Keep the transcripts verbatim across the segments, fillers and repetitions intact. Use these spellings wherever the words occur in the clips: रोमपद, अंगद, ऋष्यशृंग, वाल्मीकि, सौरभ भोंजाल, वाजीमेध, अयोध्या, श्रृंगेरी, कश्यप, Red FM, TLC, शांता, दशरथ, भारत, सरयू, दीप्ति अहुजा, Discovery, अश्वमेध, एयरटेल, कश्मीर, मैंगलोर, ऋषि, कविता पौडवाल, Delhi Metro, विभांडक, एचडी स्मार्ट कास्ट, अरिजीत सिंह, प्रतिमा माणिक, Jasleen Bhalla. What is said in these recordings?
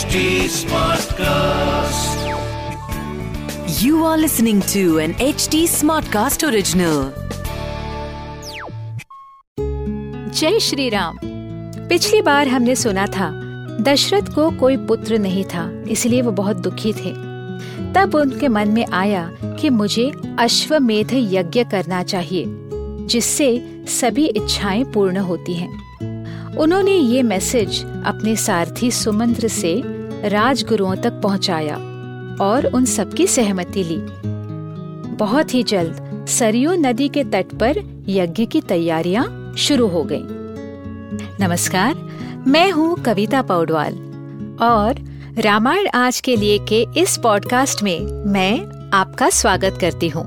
एचडी स्मार्ट कास्ट। You are listening to an एचडी स्मार्ट कास्ट original. जय श्री राम। पिछली बार हमने सुना था दशरथ को कोई पुत्र नहीं था, इसलिए वो बहुत दुखी थे। तब उनके मन में आया कि मुझे अश्वमेध यज्ञ करना चाहिए जिससे सभी इच्छाएं पूर्ण होती हैं। उन्होंने ये मैसेज अपने सारथी सुमंत्र से राजगुरुओं तक पहुंचाया और उन सबकी सहमति ली। बहुत ही जल्द सरयू नदी के तट पर यज्ञ की तैयारियां शुरू हो गईं। नमस्कार, मैं हूँ कविता पौडवाल और रामायण आज के लिए के इस पॉडकास्ट में मैं आपका स्वागत करती हूँ।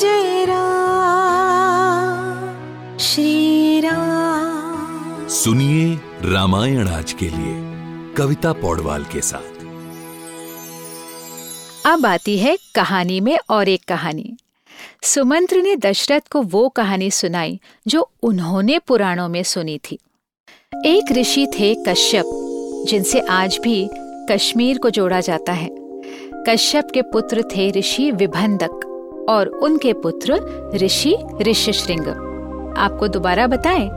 जय राम, श्री राम। सुनिए रामायण आज के लिए कविता पौडवाल के साथ। अब आती है कहानी में और एक कहानी। सुमंत्र ने दशरथ को वो कहानी सुनाई जो उन्होंने पुराणों में सुनी थी। एक ऋषि थे कश्यप, जिनसे आज भी कश्मीर को जोड़ा जाता है। कश्यप के पुत्र थे ऋषि विभांडक और उनके पुत्र ऋषि ऋष्यशृंग। आपको दोबारा बताएं,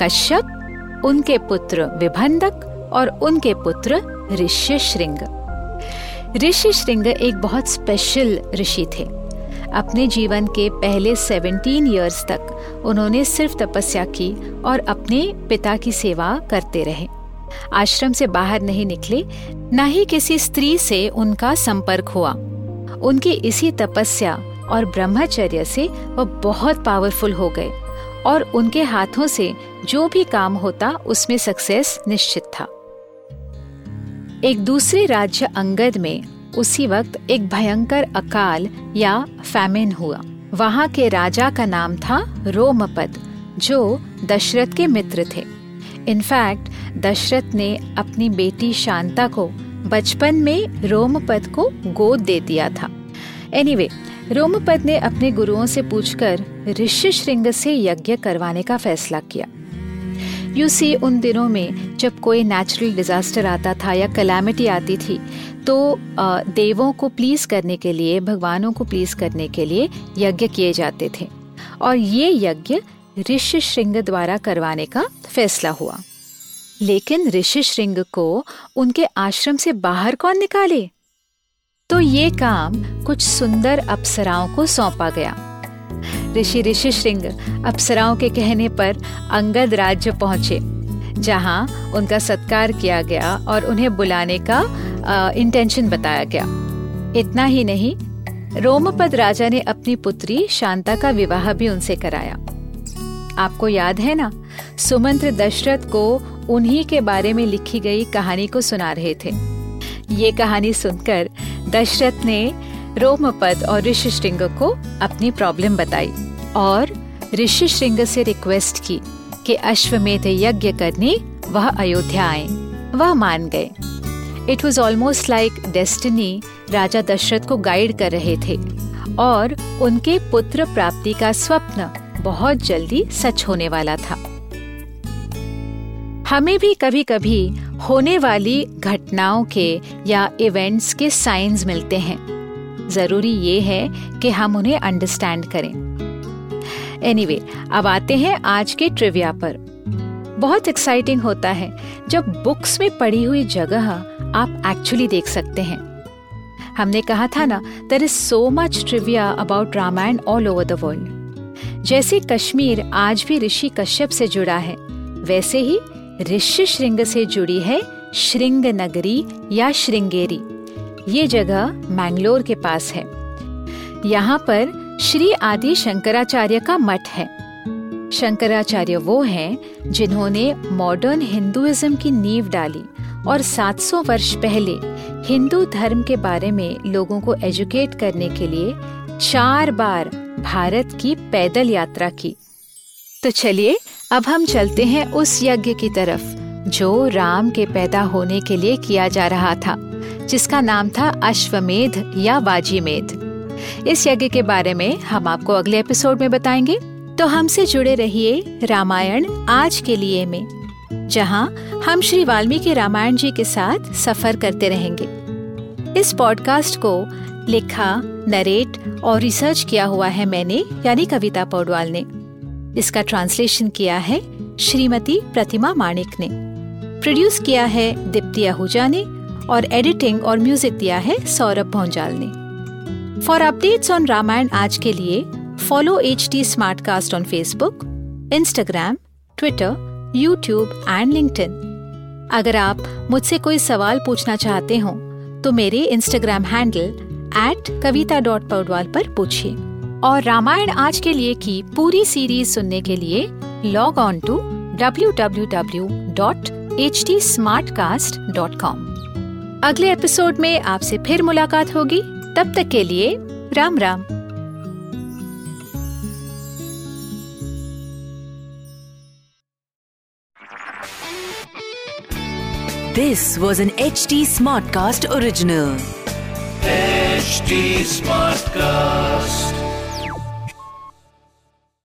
कश्यप, उनके पुत्र विभांडक और उनके पुत्र ऋष्यशृंग। ऋष्यशृंग एक बहुत स्पेशल ऋषि थे। अपने जीवन के पहले सत्रह इयर्स तक उन्होंने सिर्फ तपस्या की और अपने पिता की सेवा करते रहे। आश्रम से बाहर नहीं निकले, न ही किसी स्त्री से उनका संपर्क हुआ। उनकी इसी तपस्या और ब्रह्मचर्य से वह बहुत पावरफुल हो गए और उनके हाथों से जो भी काम होता उसमें सक्सेस निश्चित था। एक दूसरे राज्य अंगद में उसी वक्त एक भयंकर अकाल या फैमिन हुआ। वहाँ के राजा का नाम था रोमपद, जो दशरथ के मित्र थे। इनफैक्ट दशरथ ने अपनी बेटी शांता को बचपन में रोमपद को गोद दे दिया था। एनीवे, रोमपद ने अपने गुरुओं से पूछकर ऋष्यशृंग से यज्ञ करवाने का फैसला किया। यू सी, उन दिनों में जब कोई नेचुरल डिजास्टर आता था या कैलामिटी आती थी तो देवों को प्लीज करने के लिए, भगवानों को प्लीज करने के लिए यज्ञ किए जाते थे और ये यज्ञ ऋष्यशृंग द्वारा करवाने का फैसला हुआ। लेकिन ऋष्यशृंग को उनके आश्रम से बाहर कौन निकाले, तो ये काम कुछ सुंदर अप्सराओं को सौंपा गया। ऋषि ऋष्यशृंग अप्सराओं के कहने पर अंगद राज्य पहुंचे, जहां उनका सत्कार किया गया और उन्हें बुलाने का इंटेंशन बताया गया। इतना ही नहीं, रोमपद राजा ने अपनी पुत्री शांता का विवाह भी उनसे कराया। आपको याद है ना, सुमंत्र दशरथ को उन्हीं के बारे में लिखी गई कहानी को सुना रहे थे। ये कहानी सुनकर दशरथ ने रोमपद और ऋष्यशृंग को अपनी प्रॉब्लम बताई और ऋष्यशृंग से रिक्वेस्ट की कि अश्वमेध यज्ञ करने वह अयोध्या आए। वह मान गए। It was almost like destiny Raja दशरथ को गाइड कर रहे थे और उनके पुत्र प्राप्ति का स्वप्न बहुत जल्दी सच होने वाला था। हमें भी कभी कभी होने वाली घटनाओं के या इवेंट्स के साइंस मिलते हैं। जरूरी ये है कि हम उन्हें अंडरस्टैंड करें। एनीवे, अब आते हैं आज के ट्रिविया पर। बहुत एक्साइटिंग होता है जब बुक्स में पढ़ी हुई जगह आप एक्चुअली देख सकते हैं। हमने कहा था ना, there is so much trivia about Ramayan all over the world. जैसे कश्मीर आज भी ऋषि कश्यप से जुड़ा है, वैसे ही ऋष्यशृंग से जुड़ी है श्रृंग नगरी या श्रृंगेरी। ये जगह मैंगलोर के पास है। यहाँ पर श्री आदि शंकराचार्य का मठ है। शंकराचार्य वो हैं जिन्होंने मॉडर्न हिंदुइज्म की नींव डाली और सात सौ वर्ष पहले हिंदू धर्म के बारे में लोगों को एजुकेट करने के लिए चार बार भारत की पैदल यात्रा की। तो चलिए अब हम चलते हैं उस यज्ञ की तरफ जो राम के पैदा होने के लिए किया जा रहा था, जिसका नाम था अश्वमेध या वाजीमेध। इस यज्ञ के बारे में हम आपको अगले एपिसोड में बताएंगे, तो हमसे जुड़े रहिए रामायण आज के लिए में, जहां हम श्री वाल्मीकि रामायण जी के साथ सफर करते रहेंगे। इस पॉडकास्ट को लिखा, नरेट और रिसर्च किया हुआ है मैंने, यानी कविता पौडवाल ने। इसका ट्रांसलेशन किया है श्रीमती प्रतिमा माणिक ने। प्रोड्यूस किया है दीप्ति अहुजा ने और एडिटिंग और म्यूजिक दिया है सौरभ भोंजाल ने। फॉर अपडेट्स ऑन रामायण आज के लिए follow एचडी स्मार्ट कास्ट on Facebook, Instagram, Twitter, YouTube and LinkedIn. अगर आप मुझसे कोई सवाल पूछना चाहते हो तो मेरे Instagram handle at Kavita dot Paudwal पर पूछिए। और रामायण आज के लिए की पूरी सीरीज सुनने के लिए log on to W W W dot H D Smart Cast dot com. अगले एपिसोड में आपसे फिर मुलाकात होगी। तब तक के लिए Ram Ram. This was an एचडी स्मार्ट कास्ट original. एचडी स्मार्ट कास्ट।